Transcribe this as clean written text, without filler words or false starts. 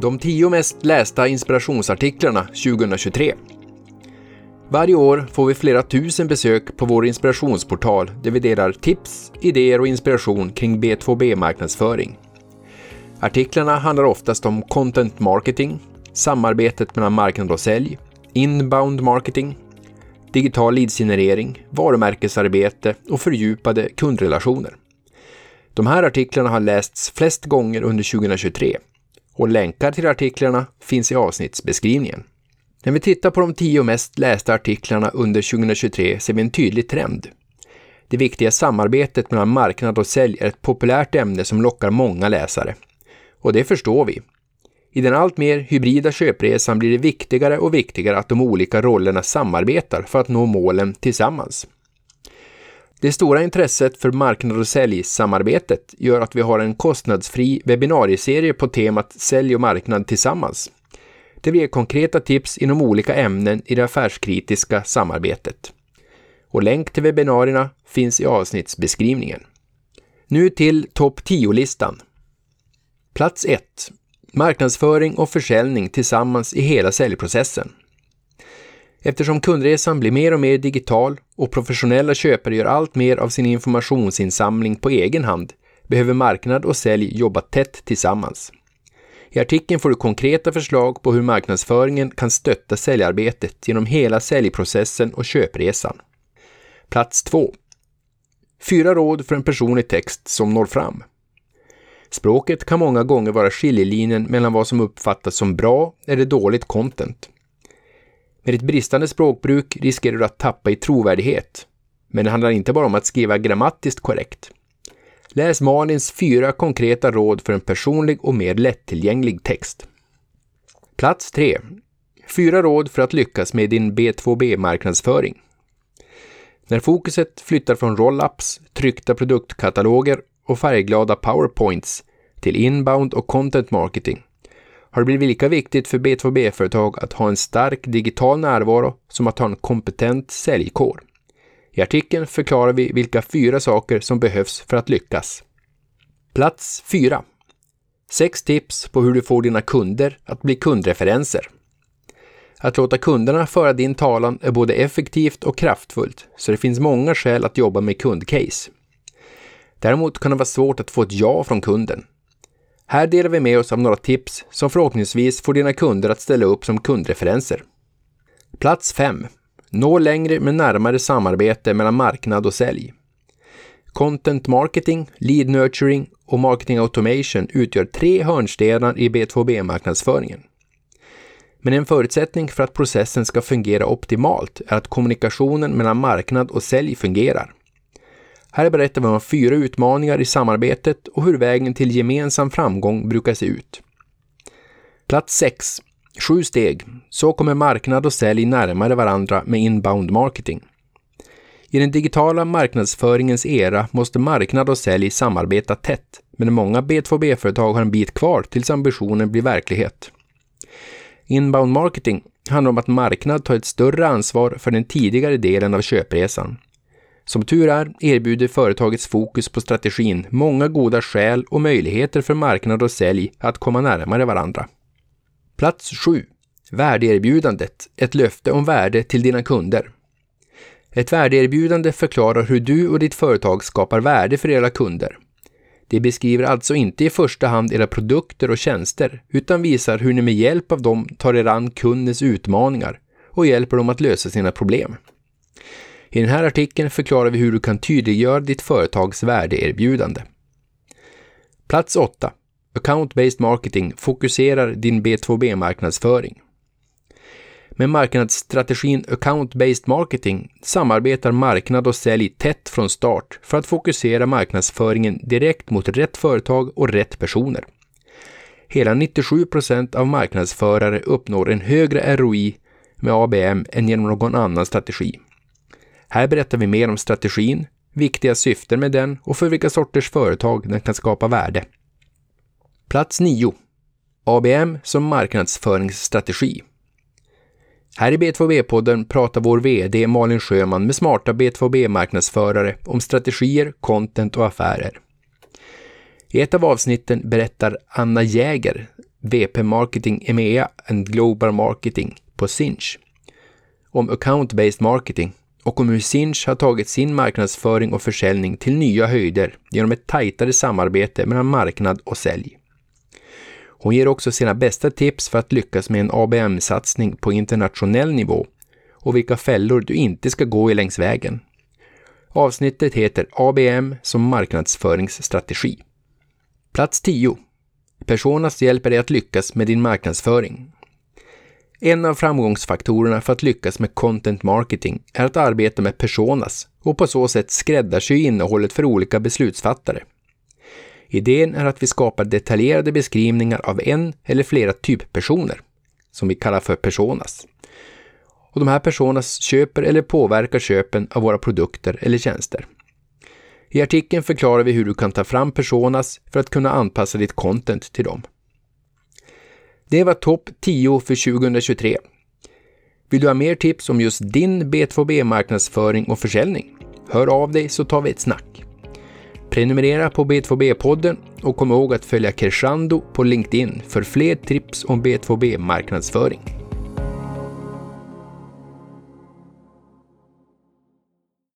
de 10 mest lästa inspirationsartiklarna 2023. Varje år får vi flera tusen besök på vår inspirationsportal där vi delar tips, idéer och inspiration kring B2B-marknadsföring. Artiklarna handlar oftast om content marketing, samarbetet mellan marknad och sälj, inbound marketing, digital leadsgenerering, varumärkesarbete och fördjupade kundrelationer. De här artiklarna har lästs flest gånger under 2023 och länkar till artiklarna finns i avsnittsbeskrivningen. När vi tittar på de 10 mest lästa artiklarna under 2023 ser vi en tydlig trend. Det viktiga samarbetet mellan marknad och sälj är ett populärt ämne som lockar många läsare. Och det förstår vi. I den allt mer hybrida köpresan blir det viktigare och viktigare att de olika rollerna samarbetar för att nå målen tillsammans. Det stora intresset för marknad- och säljsamarbetet gör att vi har en kostnadsfri webbinarieserie på temat sälj och marknad tillsammans. Det blir konkreta tips inom olika ämnen i det affärskritiska samarbetet. Och länk till webbinarierna finns i avsnittsbeskrivningen. Nu till topp 10-listan. Plats 1. Marknadsföring och försäljning tillsammans i hela säljprocessen. Eftersom kundresan blir mer och mer digital och professionella köpare gör allt mer av sin informationsinsamling på egen hand behöver marknad och sälj jobba tätt tillsammans. I artikeln får du konkreta förslag på hur marknadsföringen kan stötta säljarbetet genom hela säljprocessen och köpresan. Plats 2. 4 råd för en personlig text som når fram. Språket kan många gånger vara skiljelinjen mellan vad som uppfattas som bra eller dåligt content. Med ett bristande språkbruk riskerar du att tappa i trovärdighet. Men det handlar inte bara om att skriva grammatiskt korrekt. Läs Malins 4 konkreta råd för en personlig och mer lättillgänglig text. Plats 3. 4 råd för att lyckas med din B2B-marknadsföring. När fokuset flyttar från roll-ups, tryckta produktkataloger och färgglada powerpoints till inbound och content marketing har det blivit lika viktigt för B2B-företag att ha en stark digital närvaro som att ha en kompetent säljkår. I artikeln förklarar vi vilka 4 saker som behövs för att lyckas. Plats 4. 6 tips på hur du får dina kunder att bli kundreferenser. Att låta kunderna föra din talan är både effektivt och kraftfullt, så det finns många skäl att jobba med kundcase. Däremot kan det vara svårt att få ett ja från kunden. Här delar vi med oss av några tips som förhoppningsvis får dina kunder att ställa upp som kundreferenser. Plats 5. Nå längre med närmare samarbete mellan marknad och sälj. Content marketing, lead nurturing och marketing automation utgör 3 hörnstenar i B2B-marknadsföringen. Men en förutsättning för att processen ska fungera optimalt är att kommunikationen mellan marknad och sälj fungerar. Här berättar vi om 4 utmaningar i samarbetet och hur vägen till gemensam framgång brukar se ut. Plats 6. 7 steg. Så kommer marknad och sälj närmare varandra med inbound marketing. I den digitala marknadsföringens era måste marknad och sälj samarbeta tätt, men många B2B-företag har en bit kvar tills ambitionen blir verklighet. Inbound marketing handlar om att marknad tar ett större ansvar för den tidigare delen av köpresan. Som tur är erbjuder företagets fokus på strategin många goda skäl och möjligheter för marknad och sälj att komma närmare varandra. Plats 7. Värdeerbjudandet. Ett löfte om värde till dina kunder. Ett värdeerbjudande förklarar hur du och ditt företag skapar värde för era kunder. Det beskriver alltså inte i första hand era produkter och tjänster utan visar hur ni med hjälp av dem tar er an kundens utmaningar och hjälper dem att lösa sina problem. I den här artikeln förklarar vi hur du kan tydliggöra ditt företags värdeerbjudande. Plats 8. Account-based marketing fokuserar din B2B-marknadsföring. Med marknadsstrategin account-based marketing samarbetar marknad och sälj tätt från start för att fokusera marknadsföringen direkt mot rätt företag och rätt personer. Hela 97% av marknadsförare uppnår en högre ROI med ABM än genom någon annan strategi. Här berättar vi mer om strategin, viktiga syften med den och för vilka sorters företag den kan skapa värde. Plats 9. ABM som marknadsföringsstrategi. Här i B2B-podden pratar vår vd Malin Sjöman med smarta B2B-marknadsförare om strategier, content och affärer. I ett av avsnitten berättar Anna Jäger VP Marketing EMEA and Global Marketing på Cinch, om account-based marketing och om hur Cinch har tagit sin marknadsföring och försäljning till nya höjder genom ett tajtare samarbete mellan marknad och sälj. Hon ger också sina bästa tips för att lyckas med en ABM-satsning på internationell nivå och vilka fällor du inte ska gå i längs vägen. Avsnittet heter ABM som marknadsföringsstrategi. Plats 10. Personas hjälper dig att lyckas med din marknadsföring. En av framgångsfaktorerna för att lyckas med content marketing är att arbeta med personas och på så sätt skräddarsy innehållet för olika beslutsfattare. Idén är att vi skapar detaljerade beskrivningar av en eller flera typpersoner, som vi kallar för personas. Och de här personas köper eller påverkar köpen av våra produkter eller tjänster. I artikeln förklarar vi hur du kan ta fram personas för att kunna anpassa ditt content till dem. Det var topp 10 för 2023. Vill du ha mer tips om just din B2B-marknadsföring och försäljning? Hör av dig så tar vi ett snack. Prenumerera på B2B-podden och kom ihåg att följa Crescando på LinkedIn för fler tips om B2B-marknadsföring.